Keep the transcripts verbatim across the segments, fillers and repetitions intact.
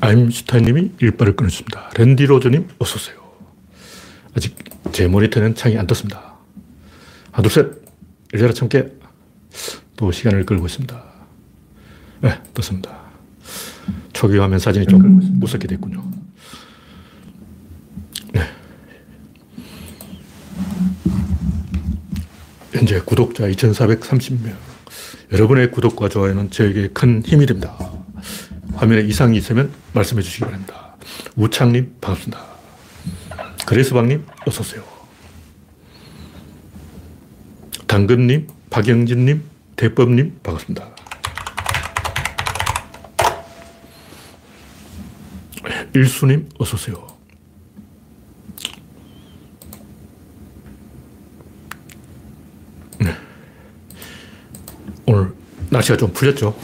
아임슈타인님이 일발을 끊었습니다. 랜디 로저님 어서 오세요. 아직 제 모니터는 창이 안 떴습니다. 하나 둘 셋. 일자라 참깨. 또 시간을 끌고 있습니다. 네, 떴습니다. 초기 화면 사진이 좀 무섭게 됐군요. 네. 현재 구독자 이천사백삼십 명. 여러분의 구독과 좋아요는 저에게 큰 힘이 됩니다. 화면에 이상이 있으면 말씀해 주시기 바랍니다. 우창님 반갑습니다. 그레스방님 어서 오세요. 당근님, 박영진님, 대법님 반갑습니다. 일수님 어서 오세요. 네. 오늘 날씨가 좀 풀렸죠.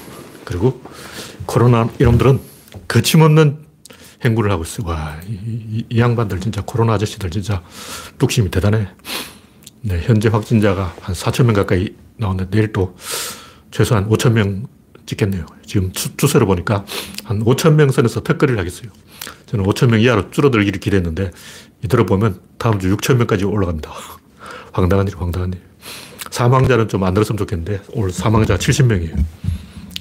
그리고 코로나 이놈들은 거침없는 행군을 하고 있어요. 와, 이, 이, 이 양반들 진짜 코로나 아저씨들 진짜 뚝심이 대단해. 네, 현재 확진자가 한 사천 명 가까이 나오는데 내일 또 최소한 오천 명 찍겠네요. 지금 추, 추세로 보니까 한 오천 명 선에서 턱걸이를 하겠어요. 저는 오천 명 이하로 줄어들기를 기대했는데 이대로 보면 다음 주 육천 명까지 올라갑니다. 황당한 일, 황당한 일. 사망자는 좀 안 늘었으면 좋겠는데 오늘 사망자가 칠십 명이에요.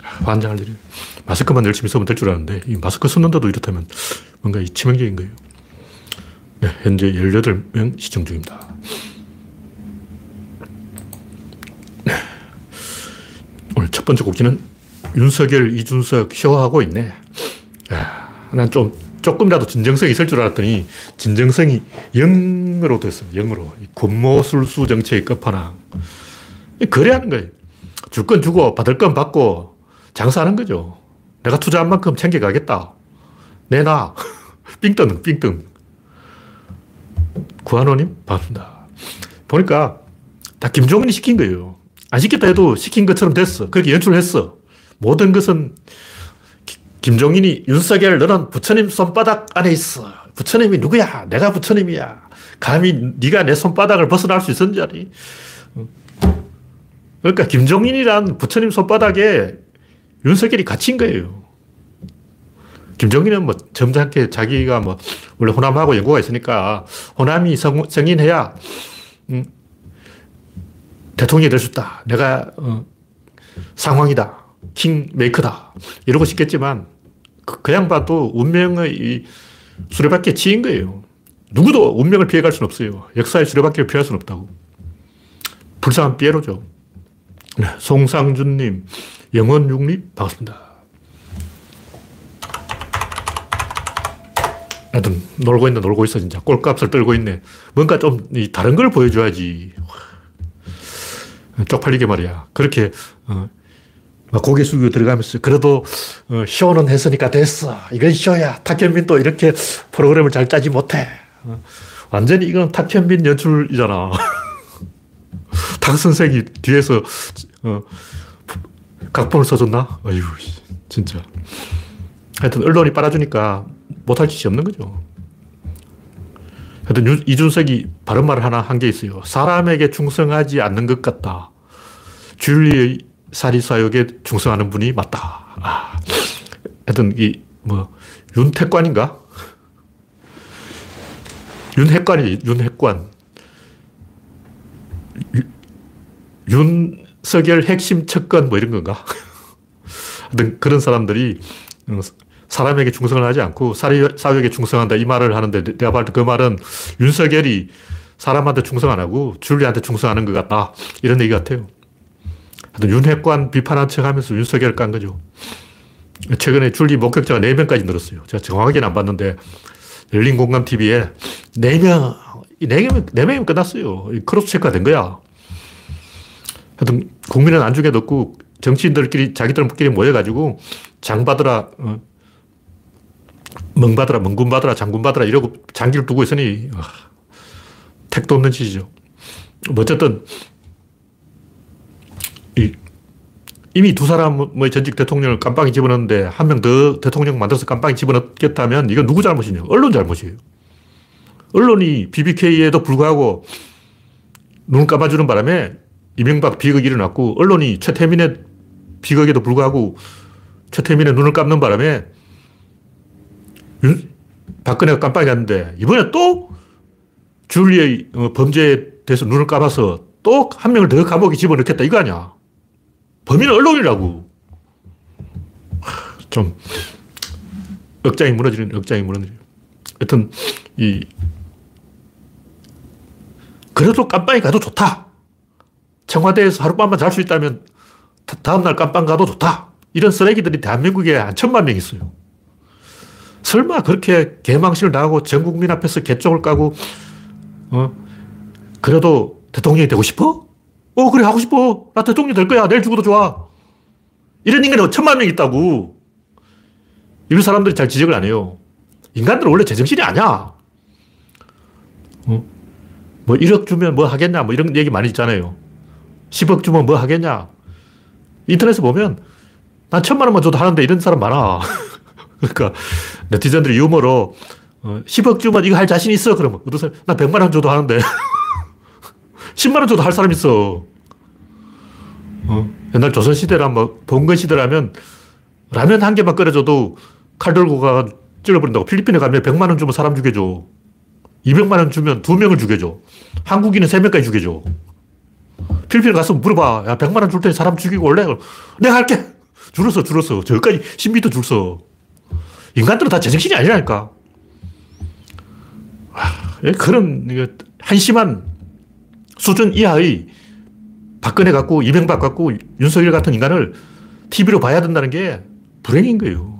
환장할 일이에요. 마스크만 열심히 쓰면 될 줄 아는데 이 마스크 쓰는데도 이렇다면 뭔가 이 치명적인 거예요. 네, 현재 열여덟 명 시청 중입니다. 네. 오늘 첫 번째 곡지는 윤석열, 이준석 쇼하고 있네. 난 좀 조금이라도 진정성이 있을 줄 알았더니 진정성이 영으로 됐습니다. 영으로. 군모술수 정책의 끝판왕. 그래야 하는 거예요. 줄 건 주고 받을 건 받고 장사하는 거죠. 내가 투자한 만큼 챙겨가겠다. 내놔. 삥뜬, 삥뜬. 구한호님, 반갑습니다. 보니까 다 김종인이 시킨 거예요. 안 시켰다 해도 시킨 것처럼 됐어. 그렇게 연출을 했어. 모든 것은 기, 김종인이 윤석열, 너는 부처님 손바닥 안에 있어. 부처님이 누구야? 내가 부처님이야. 감히 네가 내 손바닥을 벗어날 수 있었는지. 그러니까 김종인이란 부처님 손바닥에 윤석열이 갇힌 거예요. 김정인은 뭐, 점잖게 자기가 뭐, 원래 호남하고 연고가 있으니까, 호남이 성, 성인해야, 음, 대통령이 될 수 있다. 내가, 어, 상황이다. 킹메이커다. 이러고 싶겠지만, 그, 그냥 봐도 운명의 이 수레바퀴에 치인 거예요. 누구도 운명을 피해갈 수는 없어요. 역사의 수레바퀴를 피할 수는 없다고. 불쌍한 피에로죠. 송상준님. 영원육님 반갑습니다. 하여튼 놀고 있네 놀고 있어 진짜 꼴값을 떨고 있네. 뭔가 좀 다른 걸 보여줘야지. 쪽팔리게 말이야. 그렇게 어, 막 고개 숙이고 들어가면서 그래도 어, 쇼는 했으니까 됐어. 이건 쇼야. 탁현민도 이렇게 프로그램을 잘 짜지 못해. 어, 완전히 이건 탁현민 연출이잖아. 탁 선생이 뒤에서 어, 각본을 써줬나? 아유, 진짜. 하여튼, 언론이 빨아주니까 못할 짓이 없는 거죠. 하여튼, 이준석이 바른 말 하나 한 게 있어요. 사람에게 충성하지 않는 것 같다. 줄리의 사리사욕에 충성하는 분이 맞다. 아. 하여튼, 이, 뭐, 윤택관인가? 윤핵관이, 윤핵관. 유, 윤, 석열 핵심 척건 뭐 이런 건가? 그런 사람들이 사람에게 충성을 하지 않고 사회에 충성한다 이 말을 하는데 내가 봤을 때 그 말은 윤석열이 사람한테 충성 안 하고 줄리한테 충성하는 것 같다 이런 얘기 같아요. 하여튼 윤핵관 비판한 척하면서 윤석열 깐 거죠. 최근에 줄리 목격자가 네 명까지 늘었어요. 제가 정확하게는 안 봤는데 열린공감티비에 네 명, 네 명이면 끝났어요. 크로스 체크가 된 거야. 하여튼 국민은 안중에 넣고 정치인들끼리 자기들끼리 모여가지고 장 받으라, 어, 멍 받으라, 멍군 받으라, 장군 받으라 이러고 장기를 두고 있으니 어, 택도 없는 짓이죠. 어쨌든 이, 이미 두 사람의 전직 대통령을 깜빵에 집어넣는데 한 명 더 대통령 만들어서 깜빵에 집어넣겠다면 이건 누구 잘못이냐? 언론 잘못이에요. 언론이 비비케이에도 불구하고 눈을 감아주는 바람에 이명박 비극이 일어났고 언론이 최태민의 비극에도 불구하고 최태민의 눈을 감는 바람에 박근혜가 깜빡이갔는데 이번에 또 줄리의 범죄에 대해서 눈을 감아서 또 한 명을 더 감옥에 집어넣겠다 이거 아니야. 범인은 언론이라고. 좀 억장이 무너지는 억장이 무너지는. 여튼 이 그래도 깜빵이 가도 좋다. 청와대에서 하룻밤만 잘 수 있다면 다음날 깜빵 가도 좋다. 이런 쓰레기들이 대한민국에 한 천만 명 있어요. 설마 그렇게 개망신을 당하고 전 국민 앞에서 개쪽을 까고 어 그래도 대통령이 되고 싶어? 어 그래 하고 싶어. 나 대통령 될 거야. 내일 죽어도 좋아. 이런 인간이 천만 명 있다고. 이런 사람들이 잘 지적을 안 해요. 인간들은 원래 제정신이 아니야. 어? 뭐 일억 주면 뭐 하겠냐 뭐 이런 얘기 많이 있잖아요. 십억 주면 뭐 하겠냐. 인터넷에 보면 난 천만 원만 줘도 하는데 이런 사람 많아. 그러니까 네티즌들이 유머로 어, 십억 주면 이거 할 자신 있어? 그러면 어떤 사람 나 백만 원 줘도 하는데 십만 원 줘도 할 사람 있어. 어? 옛날 조선시대라 뭐 봉건시대라면 라면 한 개만 끓여줘도 칼 들고 가 찔러버린다고. 필리핀에 가면 백만 원 주면 사람 죽여줘. 이백만 원 주면 두 명을 죽여줘. 한국인은 세 명까지 죽여줘. 필리핀에 가서 물어봐. 야, 백만 원 줄 테니 사람 죽이고 올래? 그럼, 내가 할게. 줄을 서, 줄을 서. 저기까지 십 미터 줄 서. 인간들은 다 제정신이 아니라니까. 와, 그런 한심한 수준 이하의 박근혜 같고 이명박 같고 윤석열 같은 인간을 티비로 봐야 된다는 게 불행인 거예요.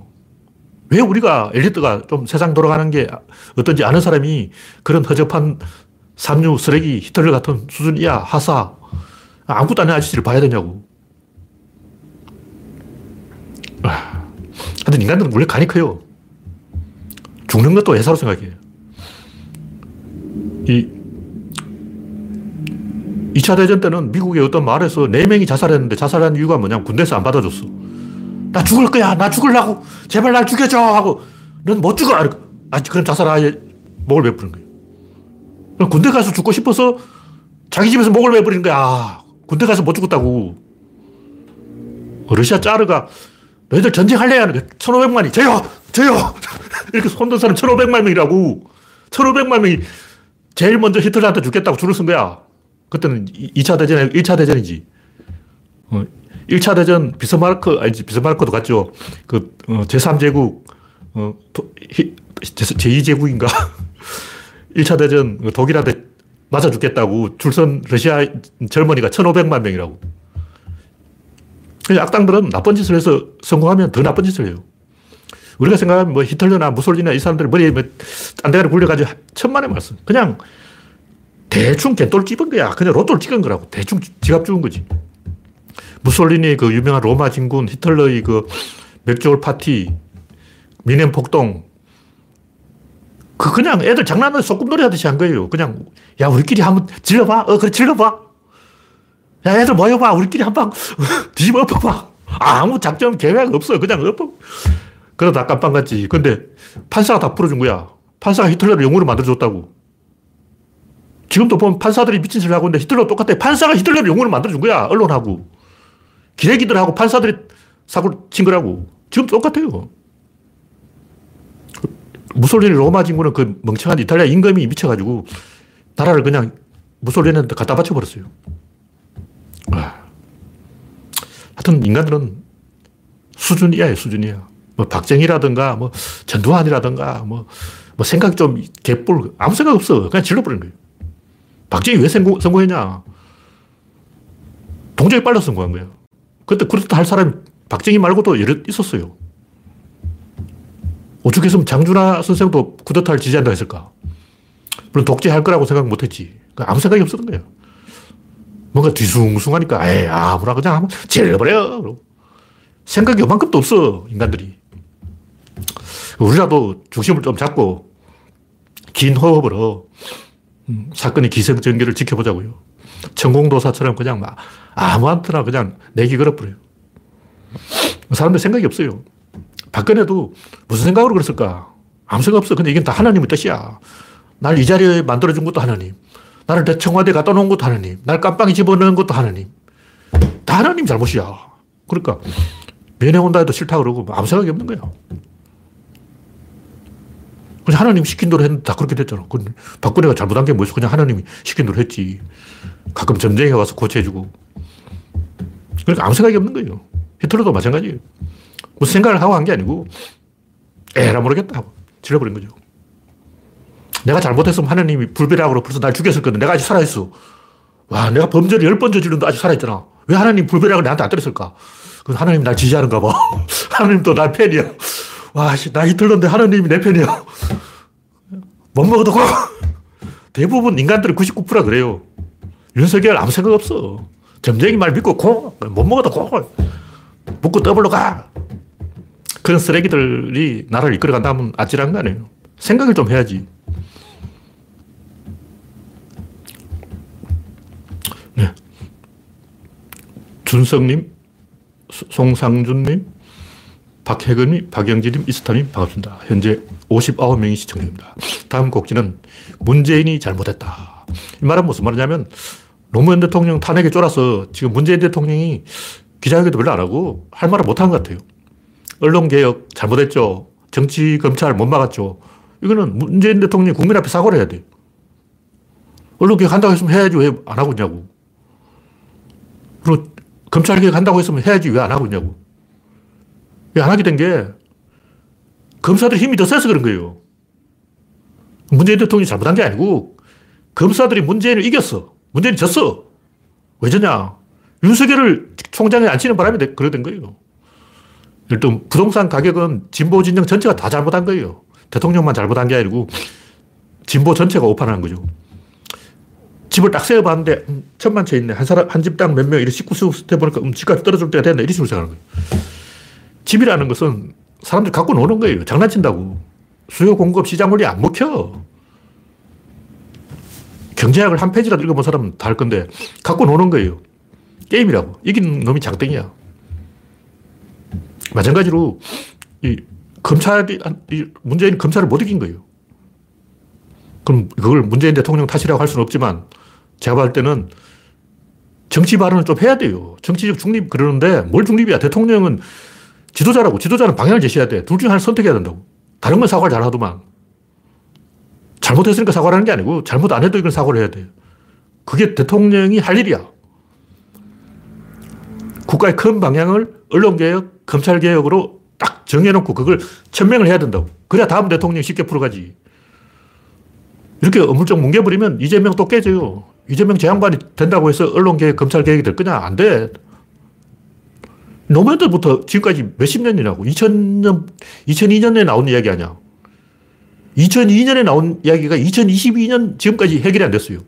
왜 우리가 엘리트가 좀 세상 돌아가는 게 어떤지 아는 사람이 그런 허접한 삼류 쓰레기 히틀러 같은 수준 이하 하사 아무것도 안 하는 아저씨를 봐야 되냐고. 하여튼 인간들은 원래 간이 커요. 죽는 것도 회사로 생각해요. 이 이 차 대전 때는 미국의 어떤 마을에서 네 명이 자살했는데 자살한 이유가 뭐냐면 군대에서 안 받아줬어. 나 죽을 거야. 나 죽으려고. 제발 날 죽여줘. 하고 넌 못 죽어. 아, 그럼 자살하여 목을 베푸는 거야. 군대 가서 죽고 싶어서 자기 집에서 목을 베푸는 거야. 군대 가서 못 죽었다고. 러시아 짜르가 너희들 전쟁할래야 하는 거야. 천오백만이. 제요! 제요! 이렇게 손든 사람 천오백만 명이라고. 천오백만 명이 제일 먼저 히틀러한테 죽겠다고 줄을 쓴 거야. 그때는 이 차 대전 아니고 일 차 대전이지. 어, 일 차 대전 비스마르크, 아니지, 비스마르크도 갔죠. 그, 어, 제삼 제국, 어, 도, 히, 제이 제국인가? 일 차 대전 독일한테 맞아 죽겠다고 줄선 러시아 젊은이가 천오백만 명이라고. 악당들은 나쁜 짓을 해서 성공하면 더 나쁜 짓을 해요. 우리가 생각하면 뭐 히틀러나 무솔리나 이 사람들 머리에 뭐 짠대가리 굴려가지고 천만에 맞았어. 그냥 대충 갯돌 찍은 거야. 그냥 로또를 찍은 거라고. 대충 지갑 주운 거지. 무솔리니의 그 유명한 로마 진군, 히틀러의 그 맥주홀 파티, 미넨 폭동. 그 그냥 애들 장난으로 소꿉놀이 하듯이 한 거예요. 그냥, 야, 우리끼리 한번 질러봐. 어, 그래, 질러봐. 야, 애들 모여봐. 우리끼리 한 방 뒤집어 엎어봐. 아무 작전 계획 없어. 그냥 엎어. 그러다 깜빵 갔지. 근데 판사가 다 풀어준 거야. 판사가 히틀러를 영웅으로 만들어줬다고. 지금도 보면 판사들이 미친 소리 하고 있는데 히틀러도 똑같아. 판사가 히틀러를 영웅으로 만들어준 거야. 언론하고. 기레기들하고 판사들이 사고를 친 거라고. 지금 똑같아요. 무솔리니 로마 진군은 그 멍청한 이탈리아 임금이 미쳐가지고 나라를 그냥 무솔리니한테 갖다 바쳐버렸어요. 하여튼 인간들은 수준 이하예요. 수준 이하. 뭐 박정희라든가 뭐 전두환이라든가 뭐, 뭐 생각 좀 개뿔. 아무 생각 없어. 그냥 질러버리는 거예요. 박정희 왜 성공, 성공했냐. 동정이 빨라서 성공한 거예요. 그때 그렇다 할 사람이 박정희 말고도 여러 있었어요. 오죽했으면 장준하 선생도 쿠데타를 지지한다고 했을까? 물론 독재할 거라고 생각 못 했지. 아무 생각이 없었던 거예요. 뭔가 뒤숭숭하니까, 에이, 아무나 그냥 하면 질러버려. 생각이 요만큼도 없어, 인간들이. 우리라도 중심을 좀 잡고, 긴 호흡으로 음, 사건의 기승전결를 지켜보자고요. 천공도사처럼 그냥 막 아무한테나 그냥 내기 걸어버려요. 사람들 생각이 없어요. 박근혜도 무슨 생각으로 그랬을까? 아무 생각 없어. 근데 이건 다 하나님의 뜻이야. 날 이 자리에 만들어준 것도 하나님. 나를 내 청와대에 갖다 놓은 것도 하나님. 날 깜빵에 집어넣은 것도 하나님. 다 하나님 잘못이야. 그러니까 면회 온다 해도 싫다 그러고 아무 생각이 없는 거야. 그냥 하나님 시킨 대로 했는데 다 그렇게 됐잖아. 그건 박근혜가 잘못한 게 뭐였어? 그냥 하나님이 시킨 대로 했지. 가끔 전쟁에 와서 고쳐주고. 그러니까 아무 생각이 없는 거예요. 히틀러도 마찬가지예요. 무슨 생각을 하고 한 게 아니고 에라 모르겠다 하고 질러버린 거죠. 내가 잘못했으면 하나님이 불비락으로 벌써 날 죽였을 건데 내가 아직 살아있어. 와, 내가 범죄를 열 번 저지른데 아직 살아있잖아. 왜 하나님 불비락을 나한테 안 때렸을까? 그건 하나님이 날 지지하는가 봐. 하나님도 날 팬이야. 와, 씨, 나 히틀러인데 하나님이 내 팬이야. 못 먹어도 고 대부분 인간들은 구십구 퍼센트라 그래요. 윤석열 아무 생각 없어. 점쟁이 말 믿고 고. 못 먹어도 고. 먹고 더블로 가. 그런 쓰레기들이 나라를 이끌어간다면 아찔한 거 아니에요. 생각을 좀 해야지. 네. 준성님, 송상준님, 박혜근님, 박영진님, 이스타님 반갑습니다. 현재 오십구 명이 시청 중입니다. 다음 곡지는 문재인이 잘못했다. 이 말은 무슨 말이냐면 노무현 대통령 탄핵에 쫄아서 지금 문재인 대통령이 기자회견도 별로 안 하고 할 말을 못 한 것 같아요. 언론개혁 잘못했죠. 정치, 검찰 못 막았죠. 이거는 문재인 대통령이 국민 앞에 사과를 해야 돼요. 언론개혁 한다고 했으면 해야지 왜 안 하고 있냐고. 그리고 검찰개혁 한다고 했으면 해야지 왜 안 하고 있냐고. 왜 안 하게 된 게 검사들 힘이 더 세서 그런 거예요. 문재인 대통령이 잘못한 게 아니고 검사들이 문재인을 이겼어. 문재인이 졌어. 왜 졌냐. 윤석열을 총장에 앉히는 바람에 그렇게 된 거예요. 일단 부동산 가격은 진보 진영 전체가 다 잘못한 거예요. 대통령만 잘못한 게 아니고 진보 전체가 오판한 거죠. 집을 딱 세어봤는데 음, 천만 채 있네. 한 사람 한 집당 몇 명 이렇게 십구 수 해보니까 음, 집값이 떨어질 때가 됐네. 이런 식으로 생각하는 거예요. 집이라는 것은 사람들이 갖고 노는 거예요. 장난친다고. 수요 공급 시장 원리 안 먹혀. 경제학을 한 페이지라도 읽어본 사람은 다 알 건데 갖고 노는 거예요. 게임이라고. 이긴 놈이 장땡이야. 마찬가지로 이 검찰이 문재인 검찰을 못 이긴 거예요. 그럼 그걸 문재인 대통령 탓이라고 할 수는 없지만 제가 볼 때는 정치 발언을 좀 해야 돼요. 정치적 중립 그러는데 뭘 중립이야. 대통령은 지도자라고. 지도자는 방향을 제시해야 돼. 둘 중에 하나를 선택해야 된다고. 다른 건 사과를 잘하더만. 잘못했으니까 사과를 하는 게 아니고 잘못 안 해도 이건 사과를 해야 돼요. 그게 대통령이 할 일이야. 국가의 큰 방향을 언론개혁, 검찰개혁으로 딱 정해놓고 그걸 천명을 해야 된다고. 그래야 다음 대통령이 쉽게 풀어가지. 이렇게 어물쩍 뭉개버리면 이재명 또 깨져요. 이재명 재앙반이 된다고 해서 언론개혁, 검찰개혁이 될 거냐? 안 돼. 노무현 때부터 지금까지 몇십 년이라고. 이천 년, 이천이 년에 나온 이야기 아니야. 이천이 년에 나온 이야기가 이천이십이 년 지금까지 해결이 안 됐어요.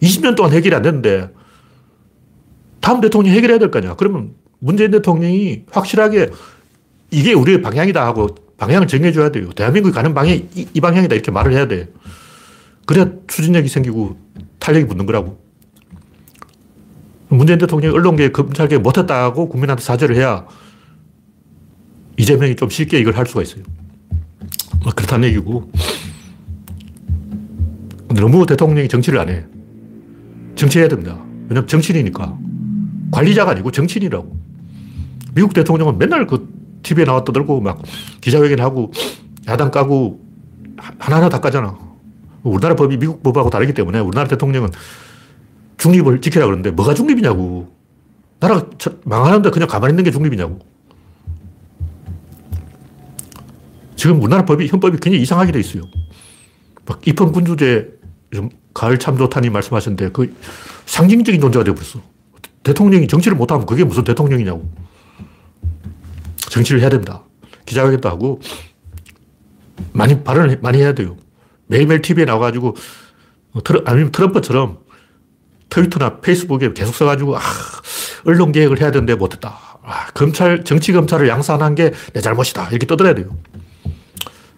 이십 년 동안 해결이 안 됐는데 다음 대통령이 해결해야 될 거 아니야. 그러면 문재인 대통령이 확실하게 이게 우리의 방향이다 하고 방향을 정해줘야 돼요. 대한민국이 가는 방향이 이, 이 방향이다 이렇게 말을 해야 돼. 그래야 추진력이 생기고 탄력이 붙는 거라고. 문재인 대통령이 언론개혁, 검찰개혁 못했다고 국민한테 사죄를 해야 이재명이 좀 쉽게 이걸 할 수가 있어요. 막 그렇다는 얘기고. 너무 대통령이 정치를 안 해. 정치해야 됩니다. 왜냐면 정치인이니까. 관리자가 아니고 정치인이라고. 미국 대통령은 맨날 그 티비에 나와 떠들고 막 기자회견하고 야당 까고 하나하나 다 까잖아. 우리나라 법이 미국 법하고 다르기 때문에 우리나라 대통령은 중립을 지키라 그러는데 뭐가 중립이냐고. 나라가 망하는데 그냥 가만히 있는 게 중립이냐고. 지금 우리나라 법이, 헌법이 굉장히 이상하게 돼 있어요. 막 입헌군주제, 가을 참 좋다니 말씀하셨는데 그 상징적인 존재가 되어버렸어. 대통령이 정치를 못하면 그게 무슨 대통령이냐고. 정치를 해야 됩니다. 기자회견도 하고 많이 발언을 많이 해야 돼요. 매일매일 티비에 나와가지고 트러, 아니면 트럼프처럼 트위터나 페이스북에 계속 써가지고 아, 언론 개혁을 해야 되는데 못했다. 아, 검찰, 정치 검찰을 양산한 게 내 잘못이다. 이렇게 떠들어야 돼요.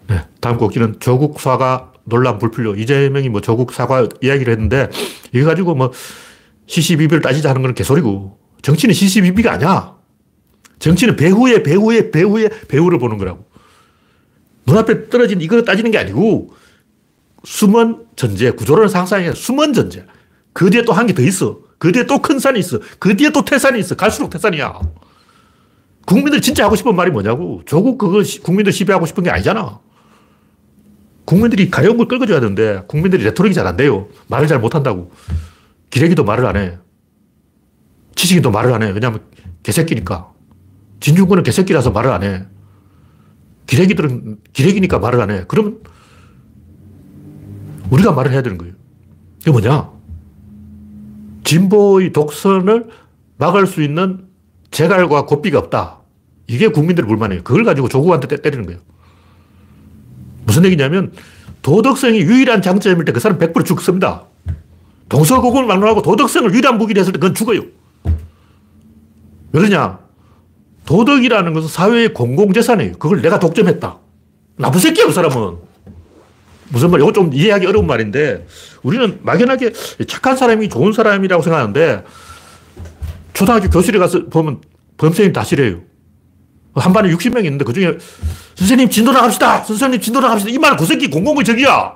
네, 다음 곡기는 조국 사과 논란 불필요. 이재명이 뭐 조국 사과 이야기를 했는데 이거 가지고 뭐 시시비비를 따지자 하는 건 개소리고. 정치는 시시비비가 아니야. 정치는 배후에 배후에 배후에 배후를 보는 거라고. 눈앞에 떨어진 이걸 따지는 게 아니고 숨은 전제, 구조론을 상상해. 숨은 전제. 그 뒤에 또 한 개 더 있어. 그 뒤에 또 큰 산이 있어. 그 뒤에 또 태산이 있어. 갈수록 태산이야. 국민들 진짜 하고 싶은 말이 뭐냐고. 조국 그거 국민들 시비하고 싶은 게 아니잖아. 국민들이 가여운 걸 끌어줘야 되는데 국민들이 레토릭이 잘 안 돼요. 말을 잘 못한다고. 기레기도 말을 안 해. 지식인도 말을 안 해. 왜냐하면 개새끼니까. 진중권은 개새끼라서 말을 안 해. 기레기들은 기레기니까 말을 안 해. 그럼 우리가 말을 해야 되는 거예요. 이게 뭐냐? 진보의 독선을 막을 수 있는 재갈과 고삐가 없다. 이게 국민들의 불만이에요. 그걸 가지고 조국한테 때리는 거예요. 무슨 얘기냐면 도덕성이 유일한 장점일 때 그 사람 백 퍼센트 죽습니다. 동서고금을 막론하고 도덕성을 유일한 무기로 했을 때 그건 죽어요. 왜 그러냐? 도덕이라는 것은 사회의 공공재산이에요. 그걸 내가 독점했다. 나쁜 새끼야, 그 사람은. 무슨 말, 이거 좀 이해하기 어려운 말인데 우리는 막연하게 착한 사람이 좋은 사람이라고 생각하는데 초등학교 교실에 가서 보면 범선생님 다 싫어해요. 한 반에 육십 명이 있는데 그중에 선생님 진도랑 합시다. 선생님 진도랑 합시다. 이 말은 고새끼 공공의 적이야.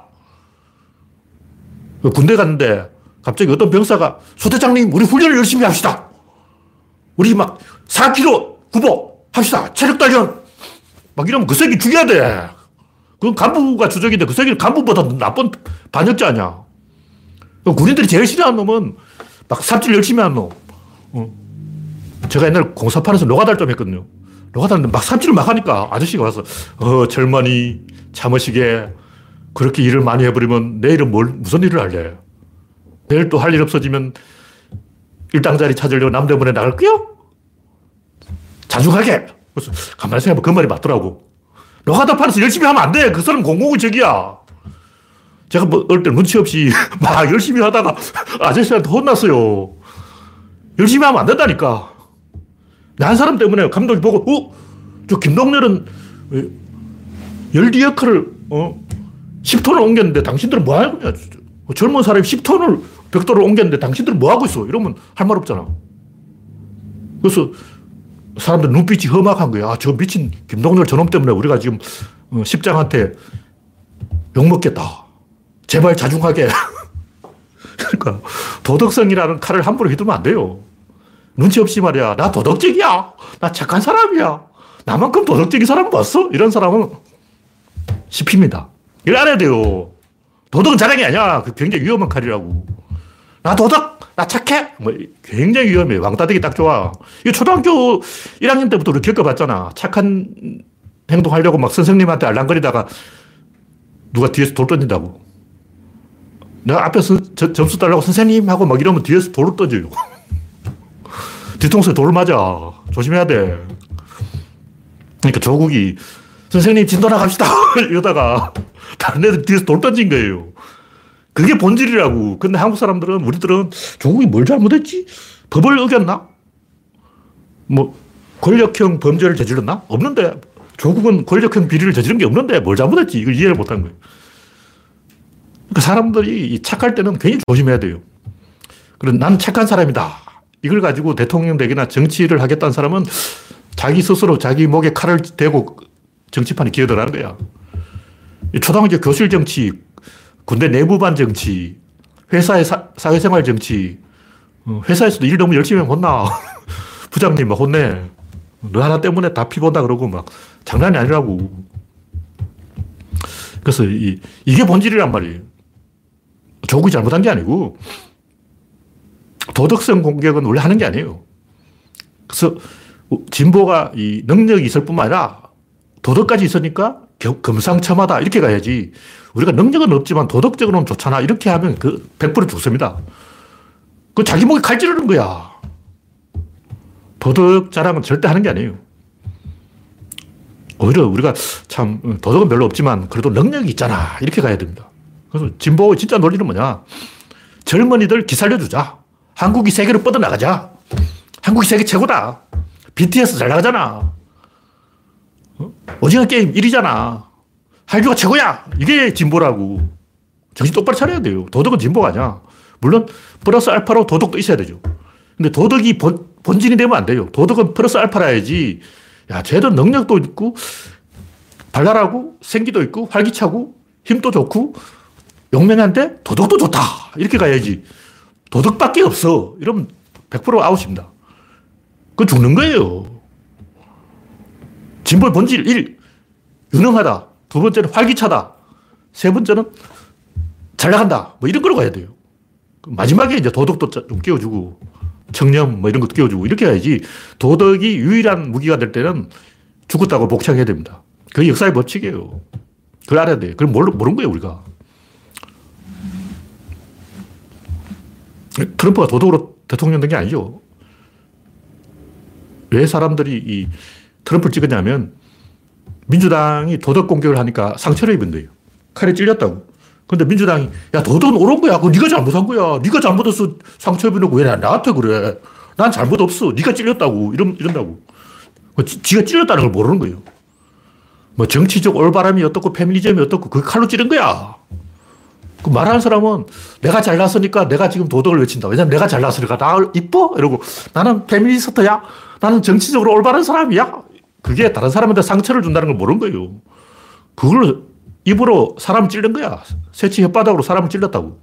군대 갔는데 갑자기 어떤 병사가 소대장님 우리 훈련을 열심히 합시다. 우리 막 사 킬로그램 구보 합시다. 체력 단련. 막 이러면 그 새끼 죽여야 돼. 그건 간부가 주적인데 그 새끼는 간부보다 나쁜 반역자 아니야. 군인들이 제일 싫어하는 놈은 막 삽질 열심히 하는 놈. 어. 제가 옛날 공사판에서 노가다를 좀 했거든요. 노가다는 막 삽질을 막 하니까 아저씨가 와서 어, 젊은이 참으시게 그렇게 일을 많이 해버리면 내일은 뭘, 무슨 일을 할래? 내일 또 할 일 없어지면 일당자리 찾으려고 남대문에 나갈 거야? 자중하게! 그래서 가만히 생각해보면 그 말이 맞더라고. 노가다판에서 열심히 하면 안 돼. 그 사람 공공의 적이야. 제가 뭐 어릴 때 눈치 없이 막 열심히 하다가 아저씨한테 혼났어요. 열심히 하면 안 된다니까. 난 사람 때문에 감독이 보고, 어? 저 김동렬은 열리 역할을 어? 십 톤을 옮겼는데 당신들은 뭐 하고 있냐? 젊은 사람이 십 톤을 백 톤을 옮겼는데 당신들은 뭐 하고 있어? 이러면 할 말 없잖아. 그래서 사람들 눈빛이 험악한 거야. 아, 저 미친 김동렬 저놈 때문에 우리가 지금 십장한테 욕먹겠다. 제발 자중하게. 그러니까 도덕성이라는 칼을 함부로 휘두르면 안 돼요. 눈치 없이 말이야. 나 도덕적이야. 나 착한 사람이야. 나만큼 도덕적인 사람 봤어? 이런 사람은 씹힙니다. 이걸 알아야 돼요. 도덕은 자랑이 아니야. 굉장히 위험한 칼이라고. 나 도덕! 나 착해! 뭐 굉장히 위험해. 왕따되기 딱 좋아. 이거 초등학교 일 학년 때부터 우리 겪어봤잖아. 착한 행동하려고 막 선생님한테 알랑거리다가 누가 뒤에서 돌 던진다고. 내가 앞에서 저, 점수 달라고 선생님 하고 막 이러면 뒤에서 돌을 던져요. 뒤통수에 돌을 맞아. 조심해야 돼. 그러니까 조국이 선생님 진도 나갑시다. 이러다가 다른 애들 뒤에서 돌 던진 거예요. 그게 본질이라고. 근데 한국 사람들은, 우리들은 조국이 뭘 잘못했지? 법을 어겼나? 뭐 권력형 범죄를 저질렀나? 없는데. 조국은 권력형 비리를 저지른 게 없는데 뭘 잘못했지? 이걸 이해를 못한 거예요. 그러니까 사람들이 착할 때는 굉장히 조심해야 돼요. 그럼 난 착한 사람이다. 이걸 가지고 대통령 되기나 정치를 하겠다는 사람은 자기 스스로 자기 목에 칼을 대고 정치판에 기어들어가는 거야. 초등학교 교실 정치, 군대 내부반 정치, 회사의 사, 사회생활 정치, 회사에서도 일 너무 열심히 하면 혼나. 부장님 막 혼내. 너 하나 때문에 다 피본다 그러고 막 장난이 아니라고. 그래서 이, 이게 본질이란 말이에요. 조국이 잘못한 게 아니고 도덕성 공격은 원래 하는 게 아니에요. 그래서 진보가 이 능력이 있을 뿐만 아니라 도덕까지 있으니까 금상첨화다 이렇게 가야지. 우리가 능력은 없지만 도덕적으로는 좋잖아 이렇게 하면 그 백 퍼센트 죽습니다. 그 자기 목에 칼 찌르는 거야. 도덕 자랑은 절대 하는 게 아니에요. 오히려 우리가 참 도덕은 별로 없지만 그래도 능력이 있잖아 이렇게 가야 됩니다. 그래서 진보의 진짜 논리는 뭐냐? 젊은이들 기살려주자. 한국이 세계로 뻗어나가자. 한국이 세계 최고다. 비티에스 잘 나가잖아. 어? 오징어 게임 일 위잖아. 한류가 최고야. 이게 진보라고. 정신 똑바로 차려야 돼요. 도덕은 진보가 아니야. 물론 플러스 알파로 도덕도 있어야 되죠. 근데 도덕이 본, 본진이 되면 안 돼요. 도덕은 플러스 알파라야지. 야, 쟤도 능력도 있고 발랄하고 생기도 있고 활기차고 힘도 좋고 용맹한데 도덕도 좋다. 이렇게 가야지. 도덕밖에 없어. 이러면 백 퍼센트 아웃입니다. 그건 죽는 거예요. 진보의 본질 일. 유능하다. 두 번째는 활기차다. 세 번째는 잘 나간다. 뭐 이런 걸로 가야 돼요. 마지막에 이제 도덕도 좀 끼워주고 청렴 뭐 이런 것도 끼워주고 이렇게 해야지 도덕이 유일한 무기가 될 때는 죽었다고 복창해야 됩니다. 그게 역사의 법칙이에요. 그걸 알아야 돼요. 그걸 모르, 모르는 거예요, 우리가. 트럼프가 도덕으로 대통령 된 게 아니죠. 왜 사람들이 이 트럼프를 찍었냐면 민주당이 도덕 공격을 하니까 상처를 입은 거예요. 칼에 찔렸다고. 근데 민주당이 야 도덕은 옳은 거야. 그거 네가 잘못한 거야. 네가 잘못해서 상처 입은 거고 왜 나한테 그래. 난 잘못 없어. 네가 찔렸다고. 이런, 이런다고. 지, 지가 찔렸다는 걸 모르는 거예요. 뭐 정치적 올바람이 어떻고 페미니즘이 어떻고 그게 칼로 찌른 거야. 그 말하는 사람은 내가 잘났으니까 내가 지금 도덕을 외친다. 왜냐면 내가 잘났으니까 나 이뻐? 이러고 나는 페미니스트야. 나는 정치적으로 올바른 사람이야. 그게 다른 사람한테 상처를 준다는 걸 모르는 거예요. 그걸 입으로 사람 찔른 거야. 새치 혓바닥으로 사람을 찔렀다고.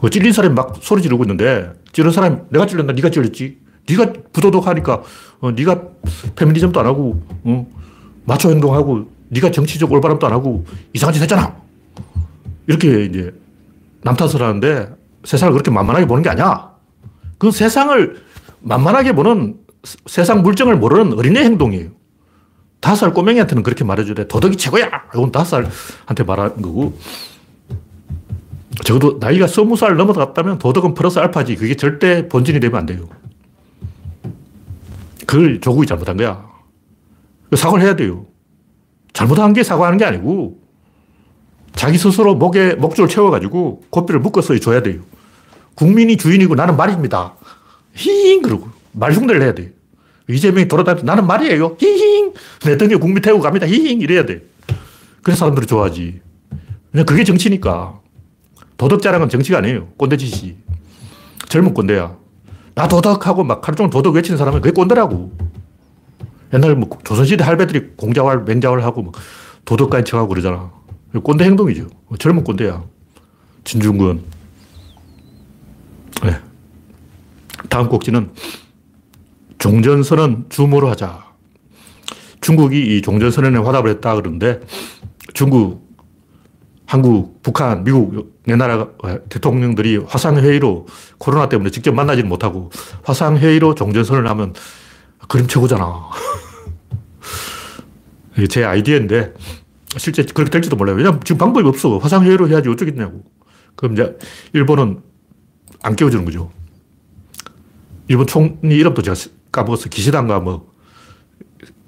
그 찔린 사람이 막 소리 지르고 있는데 찔린 사람이 내가 찔렸나? 네가 찔렸지. 네가 부도덕하니까 어, 네가 페미니즘도 안 하고 어, 마초 행동하고 네가 정치적 올바름도 안 하고 이상한 짓 했잖아. 이렇게 이제 남탓을 하는데 세상을 그렇게 만만하게 보는 게 아니야. 그 세상을 만만하게 보는 세상 물정을 모르는 어린애 행동이에요. 다섯 살 꼬맹이한테는 그렇게 말해줘야 돼. 도덕이 최고야. 이건 다섯 살한테 말하는 거고. 적어도 나이가 스무 살 넘어갔다면 도덕은 플러스 알파지. 그게 절대 본진이 되면 안 돼요. 그걸 조국이 잘못한 거야. 사과를 해야 돼요. 잘못한 게 사과하는 게 아니고 자기 스스로 목에 목줄 채워가지고 고삐를 묶어서 줘야 돼요. 국민이 주인이고 나는 말입니다. 히잉 그러고 말흉내를 해야 돼요. 이재명이 돌아다니면서 나는 말이에요. 히잉 내 등에 국민 태우고 갑니다. 히잉 이래야 돼요. 그래서 사람들이 좋아하지. 그냥 그게 정치니까. 도덕 자랑은 정치가 아니에요. 꼰대짓이. 젊은 꼰대야. 나 도덕하고 막 하루 종일 도덕 외치는 사람은 그게 꼰대라고. 옛날에 뭐 조선시대 할배들이 공자왈, 맹자왈하고 막 도덕가인 척하고 그러잖아. 꼰대 행동이죠. 젊은 꼰대야. 진중근. 네. 다음 꼭지는 종전선언 주모로 하자. 중국이 이 종전선언에 화답을 했다 그러는데 중국, 한국, 북한, 미국 네 나라 대통령들이 화상회의로 코로나 때문에 직접 만나지는 못하고 화상회의로 종전선언을 하면 그림 최고잖아. 이게 제 아이디어인데 실제 그렇게 될지도 몰라요. 왜냐면 지금 방법이 없어. 화상회의로 해야지 어쩌겠냐고. 그럼 이제 일본은 안 깨워주는 거죠. 일본 총리 이름도 제가 까먹었어. 기시단가 뭐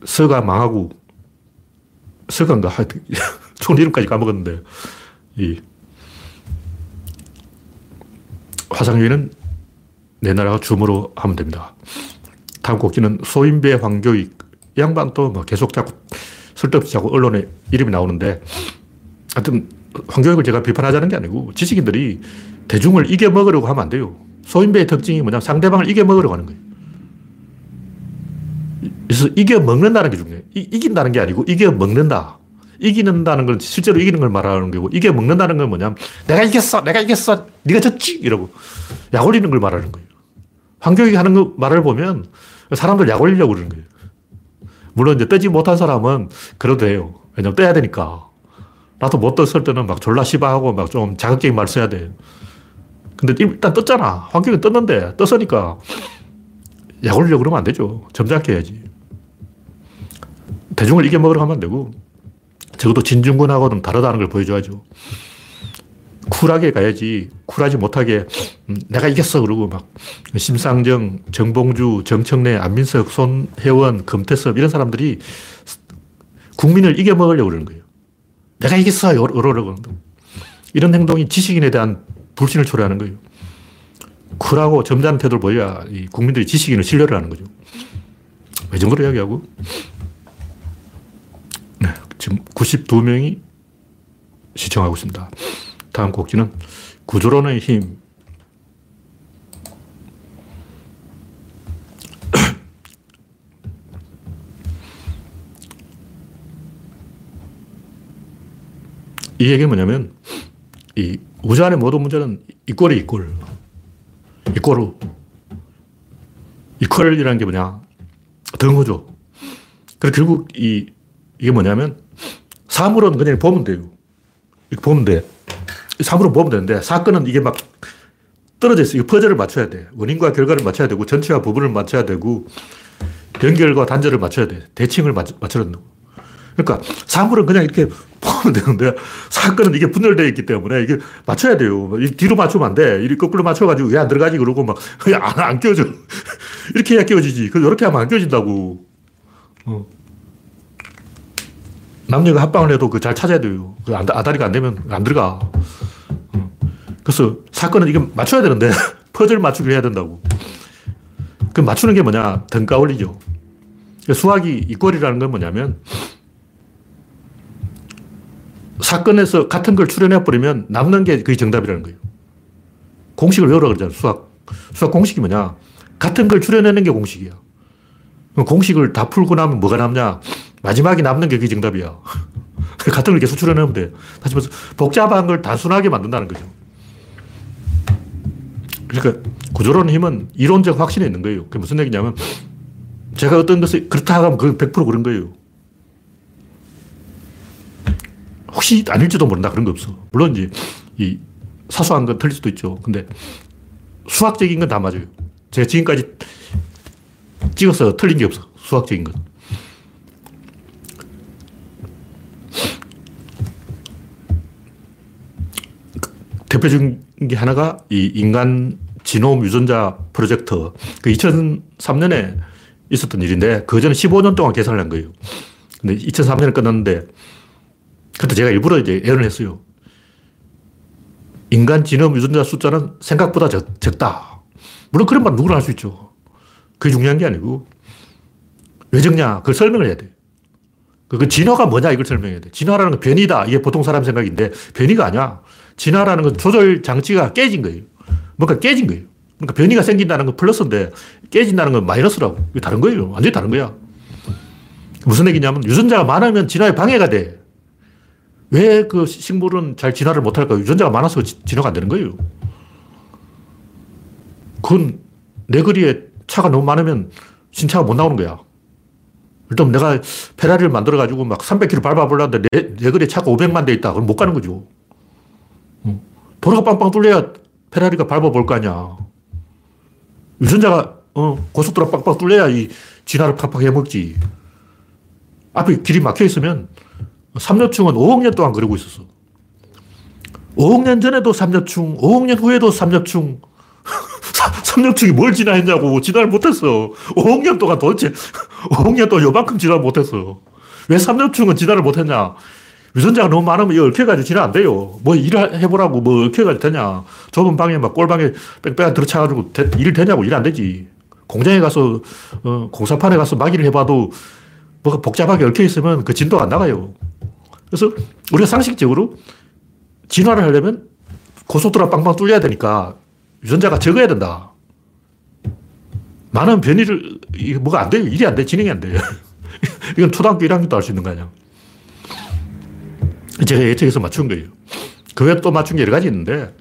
서가 망하고 서가인가 하여튼 총리 이름까지 까먹었는데 이 화상회의는 내 나라가 주모로 하면 됩니다. 다음 곡지는 소인배 황교익. 이 양반 또 뭐 계속 자꾸 쓸데없이 자꾸 언론에 이름이 나오는데 하여튼 황교익을 제가 비판하자는 게 아니고 지식인들이 대중을 이겨먹으려고 하면 안 돼요. 소인배의 특징이 뭐냐면 상대방을 이겨먹으려고 하는 거예요. 그래서 이겨먹는다는 게 중요해요. 이, 이긴다는 게 아니고 이겨먹는다. 이기는다는 건 실제로 이기는 걸 말하는 거고 이겨먹는다는 건 뭐냐면 내가 이겼어. 내가 이겼어. 네가 졌지. 이러고 약 올리는 걸 말하는 거예요. 황교익이 하는 거 말을 보면 사람들 약 올리려고 그러는 거예요. 물론 이제 떼지 못한 사람은 그래도 돼요. 왜냐면 떼야 되니까. 나도 못 떴을 때는 막 졸라 씨바하고 막 좀 자극적인 말을 써야 돼요. 근데 일단 떴잖아. 황교익은 떴는데 떴으니까 약 올리려고 그러면 안 되죠. 점잖게 해야지. 대중을 이겨먹으러 하면 안 되고 적어도 진중권하고는 다르다는 걸 보여줘야죠. 쿨하게 가야지 쿨하지 못하게 음, 내가 이겼어 그러고 막 심상정, 정봉주, 정청래, 안민석, 손혜원, 금태섭 이런 사람들이 국민을 이겨먹으려고 그러는 거예요. 내가 이겼어 이러려고 하는 거예요. 이런 행동이 지식인에 대한 불신을 초래하는 거예요. 쿨하고 점잖은 태도를 보여야 이 국민들이 지식인을 신뢰를 하는 거죠. 이 정도로 이야기하고 네, 지금 구십이 명이 시청하고 있습니다. 다음 곡지는 구조론의 힘. 이 얘기는 뭐냐면 이 우주 안의 모든 문제는 이꼴이 이꼴. 이꼴. 이퀄이라는 게 뭐냐. 등호죠. 그래서 결국 이, 이게 뭐냐면 사물은 그냥 보면 돼요. 이렇게 보면 돼. 삼으로 보면 되는데, 사건은 이게 막 떨어져 있어. 이 퍼즐을 맞춰야 돼. 원인과 결과를 맞춰야 되고, 전체와 부분을 맞춰야 되고, 연결과 단절을 맞춰야 돼. 대칭을 맞, 맞춰야 된다고. 그러니까 사물은 그냥 이렇게 보면 되는데, 사건은 이게 분열되어 있기 때문에 이게 맞춰야 돼요. 뒤로 맞추면 안 돼. 이렇게 거꾸로 맞춰가지고 왜 안 들어가지 그러고 막 안, 안 끼워져. 이렇게 해야 끼워지지. 그 이렇게 하면 안 끼워진다고. 어. 남녀가 합방을 해도 그 잘 찾아야 돼요. 그 아다리가 안 되면 안 들어가. 어. 그래서 사건은 이게 맞춰야 되는데 퍼즐 맞추기 해야 된다고. 그 맞추는 게 뭐냐? 등가 원리죠. 수학이 이퀄이라는 건 뭐냐면, 사건에서 같은 걸 추려내버리면 남는 게 그게 정답이라는 거예요. 공식을 외우라고 그러잖아요. 수학. 수학 공식이 뭐냐? 같은 걸 추려내는 게 공식이야. 그럼 공식을 다 풀고 나면 뭐가 남냐? 마지막에 남는 게 그게 정답이야. 같은 걸 계속 추려내면 돼. 다시 말해서 복잡한 걸 단순하게 만든다는 거죠. 그러니까 구조론 힘은 이론적 확신이 있는 거예요. 그게 무슨 얘기냐면, 제가 어떤 것을 그렇다 하면 그건 백 퍼센트 그런 거예요. 혹시 아닐지도 모른다, 그런 거 없어. 물론 이제 이 사소한 건 틀릴 수도 있죠. 근데 수학적인 건 다 맞아요. 제가 지금까지 찍어서 틀린 게 없어. 수학적인 건. 대표적인 게 하나가 이 인간 지놈 유전자 프로젝트. 그 이천삼 년에 있었던 일인데, 그 전에 십오 년 동안 계산을 한 거예요. 근데 이천삼 년에 끝났는데, 그때 제가 일부러 이제 애를 했어요. 인간 지놈 유전자 숫자는 생각보다 적, 적다. 물론 그런 말 누구나 할 수 있죠. 그게 중요한 게 아니고, 왜 적냐? 그걸 설명을 해야 돼요. 그 진화가 뭐냐? 이걸 설명해야 돼요. 진화라는 건 변이다. 이게 보통 사람 생각인데, 변이가 아니야. 진화라는 건 조절 장치가 깨진 거예요. 뭔가 깨진 거예요. 그러니까 변이가 생긴다는 건 플러스인데, 깨진다는 건 마이너스라고. 이게 다른 거예요. 완전히 다른 거야. 무슨 얘기냐면, 유전자가 많으면 진화에 방해가 돼. 왜 그 식물은 잘 진화를 못할까? 유전자가 많아서 진화가 안 되는 거예요. 그건 내 거리에 차가 너무 많으면 신차가 못 나오는 거야. 일단 내가 페라리를 만들어가지고 막 삼백 킬로미터 밟아보려는데 내, 내 거리에 차가 오백만 돼 있다. 그럼 못 가는 거죠. 도로가 빵빵 뚫려야 페라리가 밟아볼 거 아니야. 유전자가 어, 고속도로 빵빵 뚫려야 이 진화를 팍팍 해먹지. 앞에 길이 막혀있으면, 삼녀충은 오억 년 동안 그러고 있었어. 오억 년 전에도 삼녀충, 오억 년 후에도 삼녀충. 삼녀충이 뭘 진화했냐고. 진화를 못했어. 오억 년 동안 도대체, 오억 년 동안 요만큼 진화를 못했어. 왜 삼녀충은 진화를 못했냐? 유전자가 너무 많으면 이거 얽혀가지고 진화 안 돼요. 뭐 일을 해보라고 뭐 얽혀가지고 되냐. 좁은 방에 막 꼴방에 빽빽한 들어차가지고 되, 일 되냐고. 일 안 되지. 공장에 가서, 어, 공사판에 가서 마기를 해봐도 뭐가 복잡하게 얽혀있으면 그 진도가 안 나가요. 그래서 우리가 상식적으로 진화를 하려면 고속도로 빵빵 뚫려야 되니까 유전자가 적어야 된다. 많은 변이를, 이게 뭐가 안 돼요. 일이 안 돼. 진행이 안 돼요. 이건 초등학교 일 학년 때 할 수 있는 거 아니야. 제가 예측해서 맞춘 거예요. 그 외에 또 맞춘 게 여러 가지 있는데,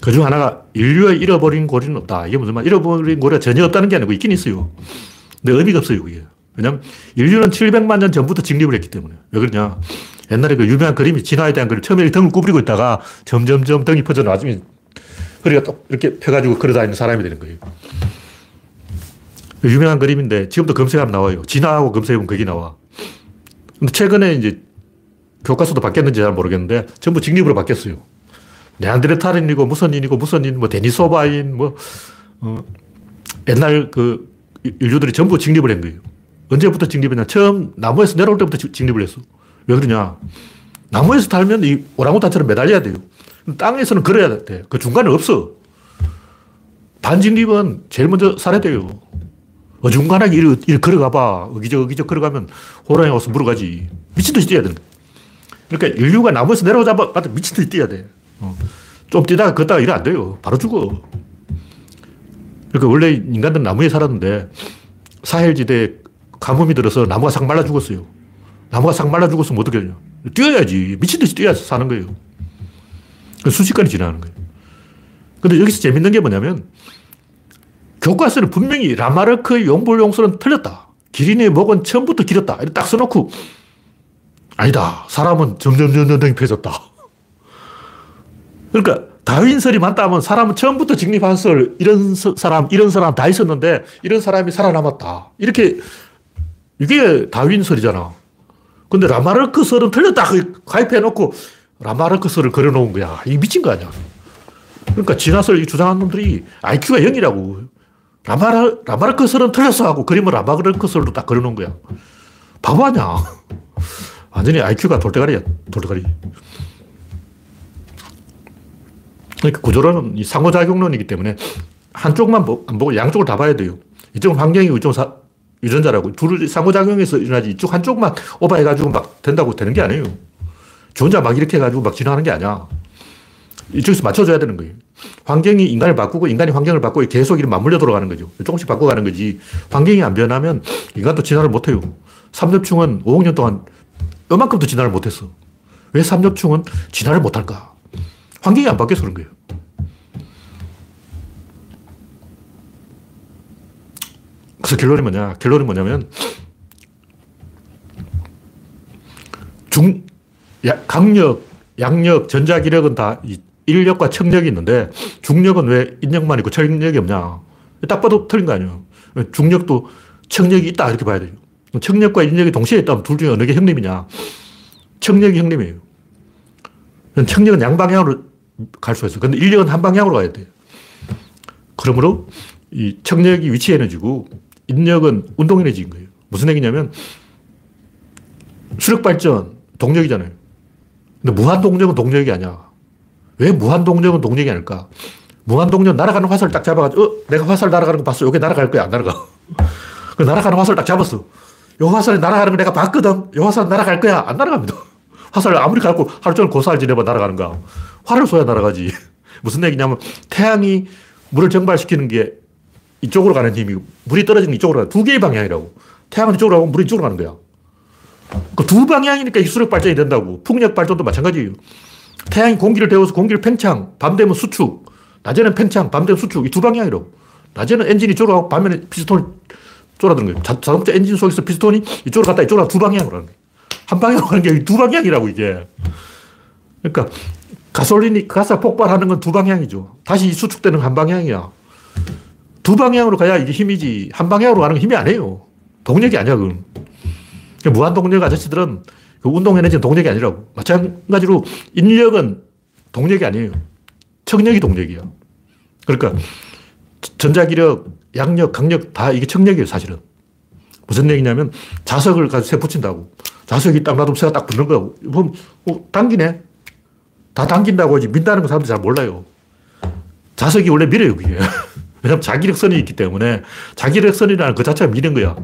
그 중 하나가 인류의 잃어버린 고리는 없다. 이게 무슨 말? 잃어버린 고리가 전혀 없다는 게 아니고 있긴 있어요. 근데 의미가 없어요, 그게. 왜냐면 인류는 칠백만 년 전부터 직립을 했기 때문에. 왜 그러냐? 옛날에 그 유명한 그림이 진화에 대한 그림, 처음에 등을 구부리고 있다가 점점점 등이 퍼져 나중에 허리가 똑 이렇게 펴가지고 걸어다니는 사람이 되는 거예요. 유명한 그림인데 지금도 검색하면 나와요. 진화하고 검색해보면 거기 나와. 근데 최근에 이제 교과서도 바뀌었는지 잘 모르겠는데 전부 직립으로 바뀌었어요. 네안데르탈인이고 무슨 인이고 무슨 인, 뭐 데니소바인, 뭐 어, 옛날 그 인류들이 전부 직립을 한 거예요. 언제부터 직립했냐? 처음 나무에서 내려올 때부터 직립을 했어. 왜 그러냐? 나무에서 달면 이 오랑우탄처럼 매달려야 돼요. 땅에서는 걸어야 돼. 그 중간에 없어. 반직립은 제일 먼저 살해돼요. 어중간하게 이리, 이리 걸어가봐. 어기적 어기적 걸어가면 호랑이 와서 물어가지. 미친 듯이 뛰어야 되는 거야. 그러니까 인류가 나무에서 내려오자 봐도 미친 듯이 뛰어야 돼. 어. 좀 뛰다가 걷다가 이래 안 돼요. 바로 죽어. 그러니까 원래 인간들은 나무에 살았는데 사헬지대에 가뭄이 들어서 나무가 싹 말라 죽었어요. 나무가 싹 말라 죽었으면 어떻게 하냐. 뛰어야지. 미친듯이 뛰어야 사는 거예요. 수십간이 지나는 거예요. 근데 여기서 재밌는 게 뭐냐면, 교과서는 분명히 라마르크의 용불용설은 틀렸다. 기린의 목은 처음부터 길었다. 이렇게 딱 써놓고, 아니다. 사람은 점점, 점점, 점점 펴졌다. 그러니까 다윈설이 맞다 하면 사람은 처음부터 직립환설, 이런 사람, 이런 사람 다 있었는데 이런 사람이 살아남았다. 이렇게 이게 다윈설이잖아. 근데 라마르크설은 틀렸다. 가입해놓고 라마르크설을 그려놓은 거야. 이게 미친 거 아니야. 그러니까 진화설 주장한 놈들이 아이큐가 영이라고. 라마르, 라마르크설은 틀렸어 하고 그림을 라마르크설로 딱 그려놓은 거야. 바보 아니야. 완전히 아이큐가 돌대가리야. 돌대가리. 그러니까 구조론은 이 상호작용론이기 때문에 한쪽만 보, 안 보고 양쪽을 다 봐야 돼요. 이쪽은 환경이고 이쪽은 사, 유전자라고. 둘이 상호작용에서 일어나지 이쪽 한쪽만 오버해가지고 막 된다고 되는 게 아니에요. 저 혼자 막 이렇게 해가지고 막 진화하는 게 아니야. 이쪽에서 맞춰줘야 되는 거예요. 환경이 인간을 바꾸고 인간이 환경을 바꾸고 계속 이렇게 맞물려 돌아가는 거죠. 조금씩 바꿔가는 거지. 환경이 안 변하면 인간도 진화를 못해요. 삼엽충은 오억 년 동안 요만큼도 진화를 못했어. 왜 삼엽충은 진화를 못할까? 환경이 안 바뀌어서 그런 거예요. 그래서 결론이 뭐냐? 결론이 뭐냐면 중, 야, 강력, 양력, 전자기력은 다 이 일력과 청력이 있는데 중력은 왜 인력만 있고 청력이 없냐? 딱 봐도 틀린 거 아니에요. 중력도 청력이 있다 이렇게 봐야 돼요. 청력과 인력이 동시에 있다면 둘 중에 어느 게 형님이냐? 청력이 형님이에요. 청력은 양방향으로 갈 수가 있어요. 근데 인력은 한방향으로 가야 돼요. 그러므로 이 청력이 위치 에너지고 인력은 운동 에너지인 거예요. 무슨 얘기냐면 수력 발전 동력이잖아요. 근데 무한동력은 동력이 아니야. 왜 무한동력은 동력이 아닐까? 무한동력은 날아가는 화살을 딱 잡아가지고 어? 내가 화살 날아가는 거 봤어. 이게 날아갈 거야? 안 날아가? 그 날아가는 화살을 딱 잡았어. 요 화살이 날아가는 거 내가 봤거든. 요 화살은 날아갈 거야? 안 날아갑니다. 화살을 아무리 갈고 하루 종일 고사를 지내봐 날아가는 거야. 화를 쏘야 날아가지. 무슨 얘기냐면 태양이 물을 증발시키는 게 이쪽으로 가는 힘이고 물이 떨어지는 이쪽으로 가는 두 개의 방향이라고. 태양은 이쪽으로 가고 물이 이쪽으로 가는 거야. 그 두 방향이니까 수력 발전이 된다고. 풍력 발전도 마찬가지예요. 태양이 공기를 데워서 공기를 팽창, 밤 되면 수축, 낮에는 팽창, 밤 되면 수축. 이 두 방향이라고. 낮에는 엔진이 이쪽으로 가고 밤에는 피스톤이 쫄아드는 거예요. 자, 자동차 엔진 속에서 피스톤이 이쪽으로 갔다 이쪽으로 가고 두 방향으로 가는 거예요. 한 방향으로 가는 게 두 방향이라고, 이게. 그러니까, 가솔린이 가스 폭발하는 건 두 방향이죠. 다시 수축되는 건 한 방향이야. 두 방향으로 가야 이게 힘이지. 한 방향으로 가는 건 힘이 아니에요. 동력이 아니야, 그건. 그러니까 무한동력 아저씨들은 그 운동 에너지는 동력이 아니라고. 마찬가지로 인력은 동력이 아니에요. 청력이 동력이야. 그러니까, 전자기력, 양력, 강력 다 이게 청력이에요, 사실은. 무슨 얘기냐면, 자석을 가지고 쇠 붙인다고. 자석이 딱 놔두면 새가 딱 붙는 거고. 그럼, 어, 당기네? 다 당긴다고 하지. 민다는 건 사람들이 잘 몰라요. 자석이 원래 밀어요, 그게. 왜냐면 자기력선이 있기 때문에 자기력선이라는 그 자체가 미는 거야.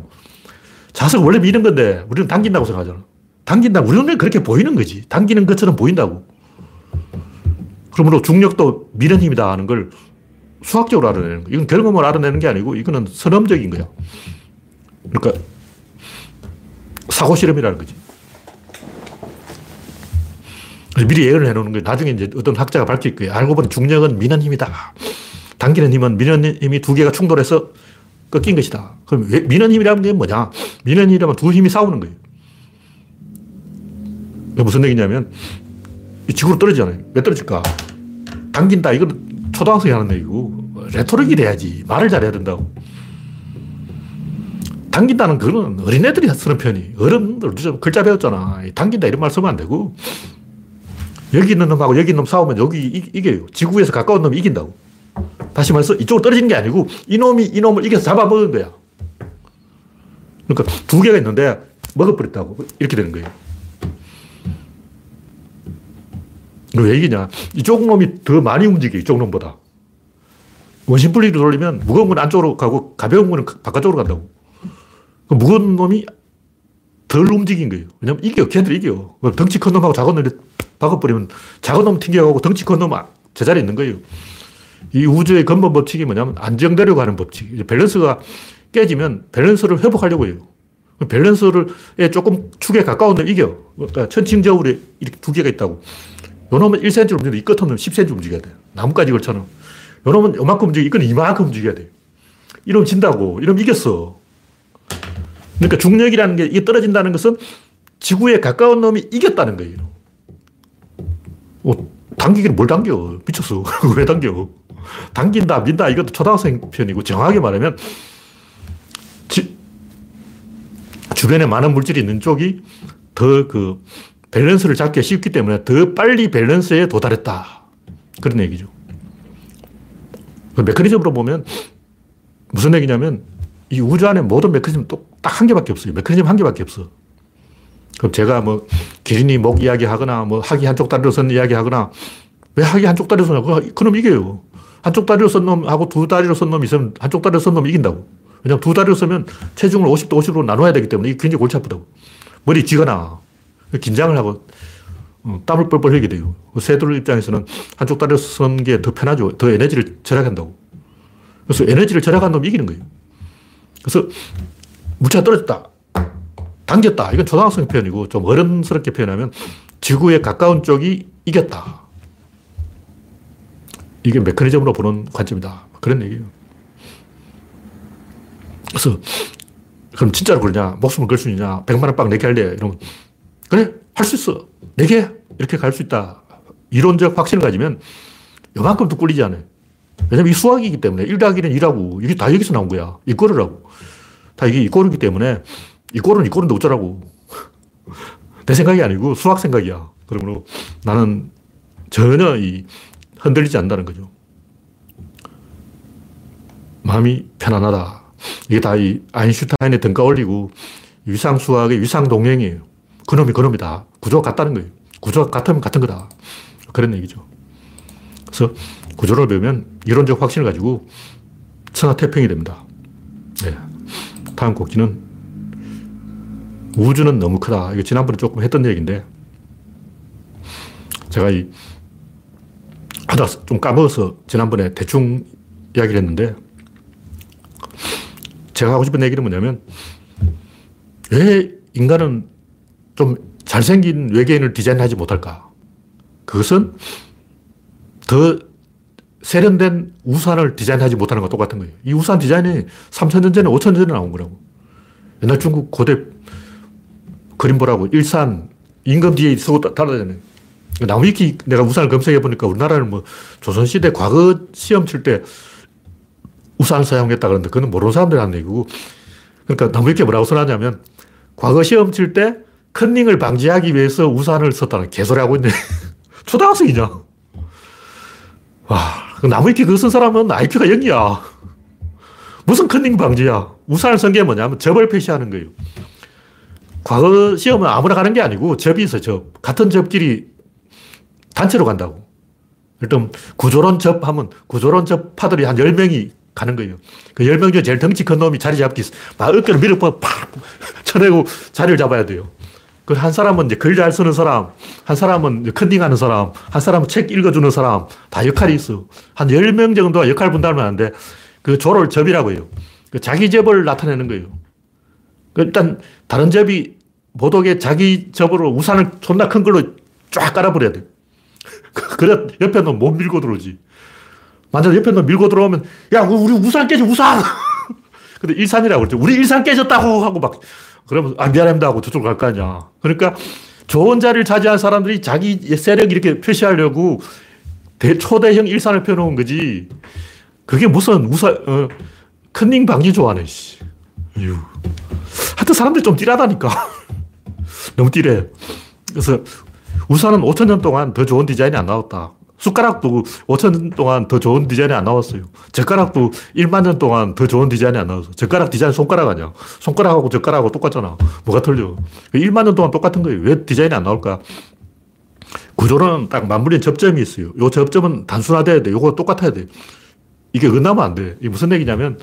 자석은 원래 미는 건데 우리는 당긴다고 생각하잖아. 당긴다고. 우리는 그렇게 보이는 거지. 당기는 것처럼 보인다고. 그러므로 중력도 미는 힘이다 하는 걸 수학적으로 알아내는 거야. 이건 경험을 알아내는 게 아니고 이거는 선험적인 거야. 그러니까, 사고 실험이라는 거지. 미리 예언을 해놓는 거예요. 나중에 이제 어떤 학자가 밝힐 거예요. 알고 보니 중력은 미는 힘이다. 당기는 힘은 미는 힘이 두 개가 충돌해서 꺾인 것이다. 그럼 왜 미는 힘이라는 게 뭐냐? 미는 힘이라면 두 힘이 싸우는 거예요. 그게 무슨 얘기냐면, 지구로 떨어지잖아요. 왜 떨어질까? 당긴다. 이건 초등학생이 하는 얘기고, 레토릭이 돼야지. 말을 잘해야 된다고. 당긴다는 그건 어린애들이 쓰는 편이. 어른들 좀 글자 배웠잖아. 당긴다 이런 말 쓰면 안 되고, 여기 있는 놈하고 여기 있는 놈 싸우면 여기 이, 이겨요. 지구에서 가까운 놈이 이긴다고. 다시 말해서 이쪽으로 떨어지는 게 아니고 이놈이 이놈을 이겨서 잡아먹은 거야. 그러니까 두 개가 있는데 먹어버렸다고. 이렇게 되는 거예요. 왜 이기냐. 이쪽 놈이 더 많이 움직여. 이쪽 놈보다. 원심 분리를 돌리면 무거운 건 안쪽으로 가고 가벼운 건 바깥쪽으로 간다고. 무거운 놈이 덜 움직인 거예요. 왜냐면 이겨. 걔들 이겨. 덩치 큰 놈하고 작은 놈을 박아버리면 작은 놈 튕겨가고 덩치 큰 놈 제자리에 있는 거예요. 이 우주의 근본 법칙이 뭐냐면 안정되려고 하는 법칙. 밸런스가 깨지면 밸런스를 회복하려고 해요. 밸런스를 조금 축에 가까운 놈 이겨. 그러니까 천칭저울에 이렇게 두 개가 있다고. 요 놈은 일 센티미터 움직이는데 이 끝은 십 센티미터 움직여야 돼요. 나뭇가지 걸처럼. 요 놈은 요만큼 움직이고 이 건 이만큼 움직여야 돼요. 이러면 진다고. 이러면 이겼어. 그러니까 중력이라는 게 이게 떨어진다는 것은 지구에 가까운 놈이 이겼다는 거예요. 오, 당기기는 뭘 당겨. 미쳤어. 왜 당겨. 당긴다, 민다, 이것도 초등학생 편이고, 정확하게 말하면, 지, 주변에 많은 물질이 있는 쪽이 더 그 밸런스를 잡기가 쉽기 때문에 더 빨리 밸런스에 도달했다. 그런 얘기죠. 메커니즘으로 보면 무슨 얘기냐면, 이 우주 안에 모든 메커니즘 딱 한 개밖에 없어요. 메커니즘 한 개밖에 없어. 그럼 제가 뭐, 기린이 목 이야기 하거나, 뭐, 하기 한쪽 다리로 선 이야기 하거나, 왜 하기 한쪽 다리로 서냐고? 그놈 이겨요. 한쪽 다리로 선 놈하고 두 다리로 선 놈이 있으면 한쪽 다리로 선 놈이 이긴다고. 왜냐면 두 다리로 서면 체중을 오십 대 오십으로 나눠야 되기 때문에 이게 굉장히 골치 아프다고. 머리 쥐가 나. 긴장을 하고 땀을 뻘뻘 흘리게 돼요. 새들 입장에서는 한쪽 다리로 선 게 더 편하죠. 더 에너지를 절약한다고. 그래서 에너지를 절약한 놈이 이기는 거예요. 그래서 물체가 떨어졌다. 당겼다. 이건 초등학생 표현이고, 좀 어른스럽게 표현하면 지구에 가까운 쪽이 이겼다. 이게 메커니즘으로 보는 관점이다. 그런 얘기예요. 그래서 그럼 진짜로 그러냐? 목숨을 걸 수 있냐? 백만 원 빵 내게 할래? 이러면 그래? 할 수 있어. 내게 이렇게 갈 수 있다. 이론적 확신을 가지면 요만큼도 꿀리지 않아요. 왜냐면 이 수학이기 때문에 일 더하기 일은 이라고. 이게 다 여기서 나온 거야. 이 꼴이라고. 다 이게 이 꼴이기 때문에 이 꼴은 이 꼴인데 어쩌라고. 내 생각이 아니고 수학 생각이야. 그러므로 나는 전혀 이 흔들리지 않는다는 거죠. 마음이 편안하다. 이게 다 이 아인슈타인의 등가 올리고 위상수학의 위상동행이에요. 그놈이 그놈이다. 구조가 같다는 거예요. 구조가 같으면 같은 거다. 그런 얘기죠. 그래서 구조를 배우면 이론적 확신을 가지고 천하태평이 됩니다. 네. 다음 곡지는 우주는 너무 크다. 이거 지난번에 조금 했던 얘기인데 제가 이 하다 좀 까먹어서 지난번에 대충 이야기를 했는데, 제가 하고 싶은 얘기는 뭐냐면, 왜 인간은 좀 잘생긴 외계인을 디자인하지 못할까? 그것은 더 세련된 우산을 디자인하지 못하는 것과 똑같은 거예요. 이 우산 디자인이 삼천 년 전에, 오천 년 전에 나온 거라고. 옛날 중국 고대 그림 보라고 일산, 임금 뒤에 서고 따라다니는. 나무위키 내가 우산을 검색해보니까 우리나라는 뭐 조선시대 과거 시험 칠 때 우산을 사용했다 그러는데 그건 모르는 사람들이 하는 얘기고, 그러니까 나무위키가 뭐라고 써놨냐면 과거 시험 칠 때 컨닝을 방지하기 위해서 우산을 썼다는 개소리하고 있네. 초등학생이냐. 와, 나무위키 그거 쓴 사람은 아이큐가 영이야. 무슨 컨닝 방지야. 우산을 쓴 게 뭐냐면 접을 표시하는 거예요. 과거 시험은 아무나 가는 게 아니고 접이 있어, 접. 같은 접끼리 단체로 간다고. 일단 구조론 접하면 구조론 접파들이 한 열 명이 가는 거예요. 그 열 명 중에 제일 덩치 큰 놈이 자리 잡기, 막 어깨를 밀어보고 팍 쳐내고 자리를 잡아야 돼요. 그 한 사람은 이제 글 잘 쓰는 사람, 한 사람은 컨닝하는 사람, 한 사람은 책 읽어주는 사람, 다 역할이 있어. 한 열 명 정도가 역할 분담을 하는데 그 조를 접이라고 해요. 그 자기 접을 나타내는 거예요. 그 일단 다른 접이 보도에 자기 접으로 우산을 존나 큰 걸로 쫙 깔아버려야 돼요. 그래, 옆에 놈 못 밀고 들어오지. 만약 옆에 놈 밀고 들어오면, 야, 우리 우산 깨져, 우산! 근데 일산이라고 그랬죠. 우리 일산 깨졌다고! 하고 막, 그러면, 아, 미안합니다 하고 저쪽으로 갈 거 아니야. 그러니까, 좋은 자리를 차지한 사람들이 자기 세력 이렇게 표시하려고 대초대형 일산을 펴놓은 거지. 그게 무슨 우산, 어, 컨닝 방지 좋아하네, 씨. 유. 하여튼 사람들이 좀 띠라다니까. 너무 띠래. 그래서, 우산은 오천 년 동안 더 좋은 디자인이 안 나왔다. 숟가락도 오천 년 동안 더 좋은 디자인이 안 나왔어요. 젓가락도 일만 년 동안 더 좋은 디자인이 안 나왔어. 젓가락 디자인 손가락 아니야. 손가락하고 젓가락하고 똑같잖아. 뭐가 틀려. 일만 년 동안 똑같은 거예요. 왜 디자인이 안 나올까? 구조는 딱 맞물린 접점이 있어요. 요 접점은 단순화돼야 돼. 요거 똑같아야 돼. 이게 끝나면 안 돼. 이게 무슨 얘기냐면,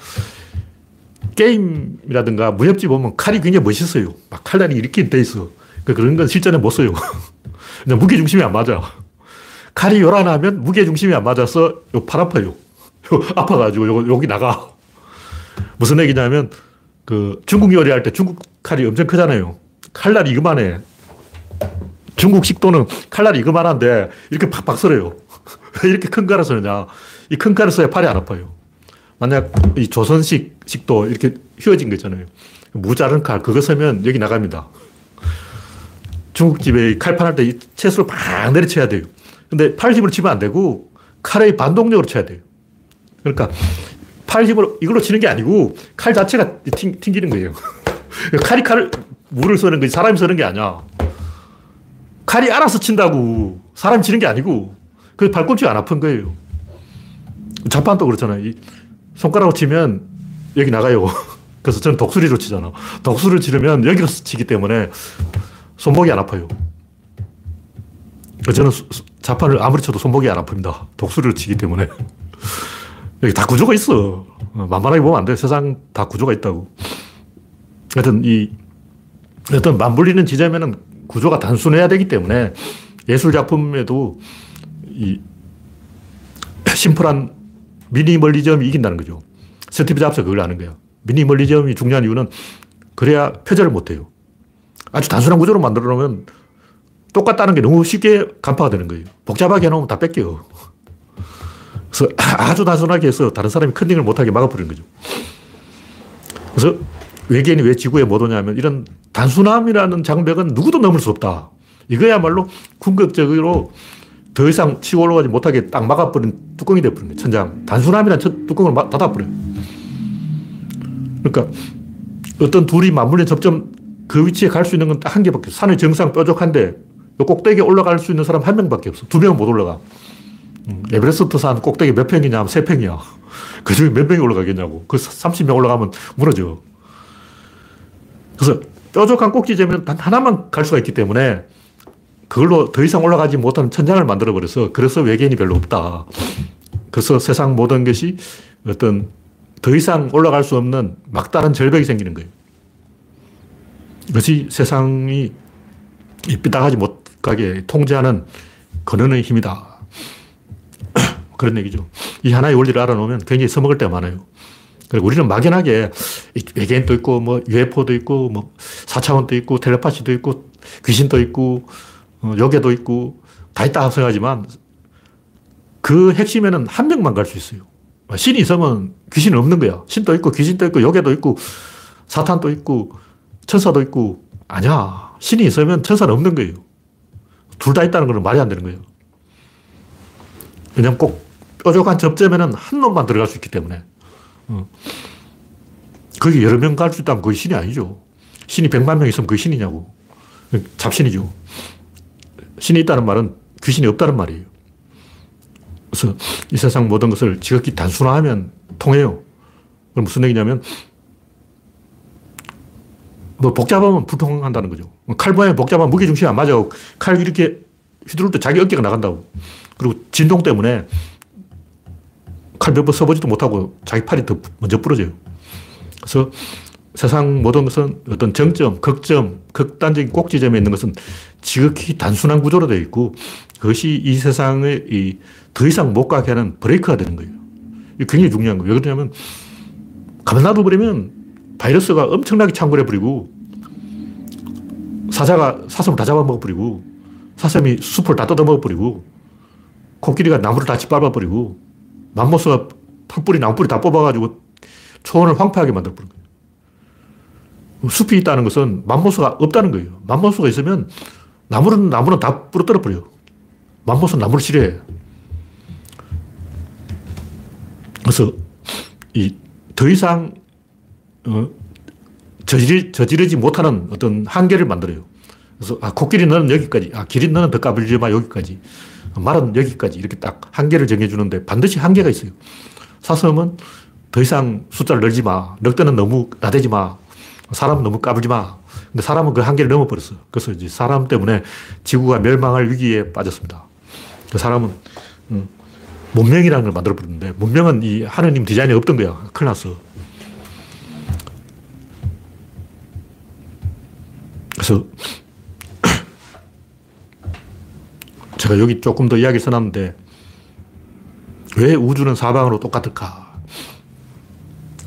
게임이라든가 무협지 보면 칼이 굉장히 멋있어요. 막 칼날이 이렇게 돼 있어. 그런 건 실전에 못 써요. 무게 중심이 안 맞아. 칼이 요란하면 무게 중심이 안 맞아서 요 팔 아파요. 요 아파가지고 요 여기 나가. 무슨 얘기냐면 그 중국 요리할 때 중국 칼이 엄청 크잖아요. 칼날이 이거만해. 중국 식도는 칼날이 이거만한데 이렇게 팍팍 썰어요. 왜 이렇게 큰 칼을 쓰느냐? 이 큰 칼을 써야 팔이 안 아파요. 만약 이 조선식 식도 이렇게 휘어진 거 있잖아요. 무자른 칼 그거 쓰면 여기 나갑니다. 중국집에 칼판할 때 이 채수를 팍 내리쳐야 돼요. 근데 팔 힘으로 치면 안 되고 칼의 반동력으로 쳐야 돼요. 그러니까 팔 힘으로 이걸로 치는 게 아니고 칼 자체가 튕, 튕기는 거예요. 칼이 칼을 물을 서는 거지 사람이 서는 게 아니야. 칼이 알아서 친다고 사람이 치는 게 아니고 그래서 발꿈치가 안 아픈 거예요. 자판도 그렇잖아요. 이 손가락으로 치면 여기 나가요. 그래서 저는 독수리로 치잖아. 독수리를 치려면 여기로 치기 때문에 손목이 안 아파요. 저는 자판을 아무리 쳐도 손목이 안 아픕니다. 독수리를 치기 때문에. 여기 다 구조가 있어. 만만하게 보면 안 돼. 세상 다 구조가 있다고. 하여튼 이, 하여튼 맞물리는 지점에는 구조가 단순해야 되기 때문에 예술작품에도 이 심플한 미니멀리즘이 이긴다는 거죠. 스티브 잡스가 그걸 아는 거예요. 미니멀리즘이 중요한 이유는 그래야 표절을 못해요. 아주 단순한 구조로 만들어 놓으면 똑같다는 게 너무 쉽게 간파가 되는 거예요. 복잡하게 해놓으면 다 뺏겨요. 그래서 아주 단순하게 해서 다른 사람이 컨닝을 못하게 막아버리는 거죠. 그래서 외계인이 왜 지구에 못 오냐면 이런 단순함이라는 장벽은 누구도 넘을 수 없다. 이거야말로 궁극적으로 더 이상 치고 올라가지 못하게 딱 막아버린 뚜껑이 돼버린 거예요. 천장. 단순함이라는 뚜껑을 닫아버려요. 그러니까 어떤 둘이 맞물린 접점 그 위치에 갈 수 있는 건 딱 한 개밖에 없어. 산의 정상 뾰족한데 꼭대기에 올라갈 수 있는 사람 한 명밖에 없어. 두 명은 못 올라가. 에베레스트 산 꼭대기 몇 평이냐 하면 세 평이야. 그 중에 몇 명이 올라가겠냐고. 그 삼십 명 올라가면 무너져. 그래서 뾰족한 꼭지점에는 단 하나만 갈 수가 있기 때문에 그걸로 더 이상 올라가지 못하는 천장을 만들어버려서 그래서 외계인이 별로 없다. 그래서 세상 모든 것이 어떤 더 이상 올라갈 수 없는 막다른 절벽이 생기는 거예요. 그것이 세상이 삐딱하지 못하게 통제하는 근원의 힘이다. 그런 얘기죠. 이 하나의 원리를 알아놓으면 굉장히 써먹을 때가 많아요. 그리고 우리는 막연하게 외계인도 있고 뭐 유에프오도 있고 뭐 사차원도 있고 텔레파시도 있고 귀신도 있고 요괴도 있고 다 있다 생각하지만 그 핵심에는 한 명만 갈 수 있어요. 신이 있으면 귀신은 없는 거야. 신도 있고 귀신도 있고 요괴도 있고 사탄도 있고 천사도 있고 아니야. 신이 있으면 천사는 없는 거예요. 둘 다 있다는 건 말이 안 되는 거예요. 왜냐하면 꼭 뾰족한 접점에는 한 놈만 들어갈 수 있기 때문에. 어. 거기 여러 명 갈 수 있다면 그게 신이 아니죠. 신이 백만 명 있으면 그게 신이냐고. 잡신이죠. 신이 있다는 말은 귀신이 없다는 말이에요. 그래서 이 세상 모든 것을 지극히 단순화하면 통해요. 그럼 무슨 얘기냐면 뭐 복잡하면 불통한다는 거죠. 칼 모양이 복잡하면 무게중심이 안 맞아. 칼 이렇게 휘두를 때 자기 어깨가 나간다고. 그리고 진동 때문에 칼 몇 번 써보지도 못하고 자기 팔이 더 먼저 부러져요. 그래서 세상 모든 것은 어떤 정점, 극점, 극단적인 꼭지점에 있는 것은 지극히 단순한 구조로 되어 있고 그것이 이 세상에 이 더 이상 못 가게 하는 브레이크가 되는 거예요. 이게 굉장히 중요한 거예요. 왜 그러냐면 가만 놔둬버리면 바이러스가 엄청나게 창궐해버리고 사자가 사슴을 다 잡아먹어버리고 사슴이 숲을 다 뜯어먹어버리고 코끼리가 나무를 다 짓밟아버리고 맘모스가 풀뿌리, 나무뿌리 다 뽑아가지고 초원을 황폐하게 만들어버린 거예요. 숲이 있다는 것은 맘모스가 없다는 거예요. 맘모스가 있으면 나무는, 나무는 다 부러뜨려버려요. 맘모스는 나무를 싫어해. 그래서 이 더 이상 어, 저지르, 저지르지 못하는 어떤 한계를 만들어요. 그래서 아, 코끼리 너는 여기까지, 아, 기린 너는 더 까불지 마 여기까지, 말은 여기까지 이렇게 딱 한계를 정해주는데 반드시 한계가 있어요. 사슴은 더 이상 숫자를 늘지 마. 늑대는 너무 나대지 마. 사람은 너무 까불지 마. 근데 사람은 그 한계를 넘어버렸어. 그래서 이제 사람 때문에 지구가 멸망할 위기에 빠졌습니다. 그 사람은 음, 문명이라는 걸 만들어버렸는데 문명은 이 하느님 디자인이 없던 거야. 큰일 났어. 그래서 제가 여기 조금 더 이야기를 써놨는데 왜 우주는 사방으로 똑같을까?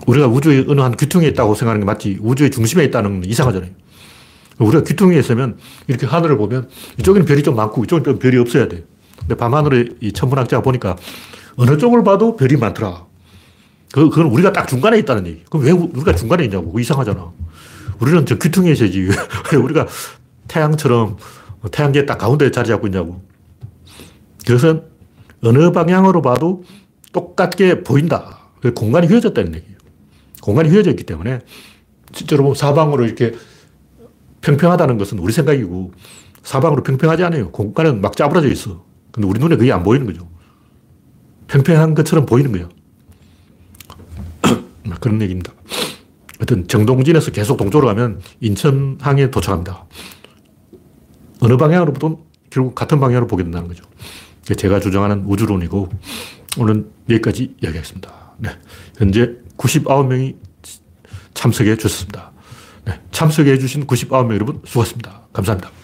우리가 우주의 어느 한 귀퉁이에 있다고 생각하는 게 맞지 우주의 중심에 있다는 건 이상하잖아요. 우리가 귀퉁이에 있으면 이렇게 하늘을 보면 이쪽에는 별이 좀 많고 이쪽은 좀 별이 없어야 돼. 근데 밤하늘에 이 천문학자가 보니까 어느 쪽을 봐도 별이 많더라. 그건 우리가 딱 중간에 있다는 얘기. 그럼 왜 우리가 중간에 있냐고. 이상하잖아. 우리는 저 귀퉁이에 있어야지. 왜 우리가 태양처럼 태양계에 딱 가운데 자리 잡고 있냐고. 이것은 어느 방향으로 봐도 똑같게 보인다. 공간이 휘어졌다는 얘기예요. 공간이 휘어져 있기 때문에 실제로 보면 사방으로 이렇게 평평하다는 것은 우리 생각이고 사방으로 평평하지 않아요. 공간은 막 짜부러져 있어. 근데 우리 눈에 그게 안 보이는 거죠. 평평한 것처럼 보이는 거예요. 그런 얘기입니다. 하여튼 정동진에서 계속 동쪽으로 가면 인천항에 도착합니다. 어느 방향으로 보든 결국 같은 방향으로 보게 된다는 거죠. 제가 주장하는 우주론이고 오늘은 여기까지 이야기하겠습니다. 네, 현재 구십구 명이 참석해 주셨습니다. 네, 참석해 주신 구십구 명 여러분 수고하셨습니다. 감사합니다.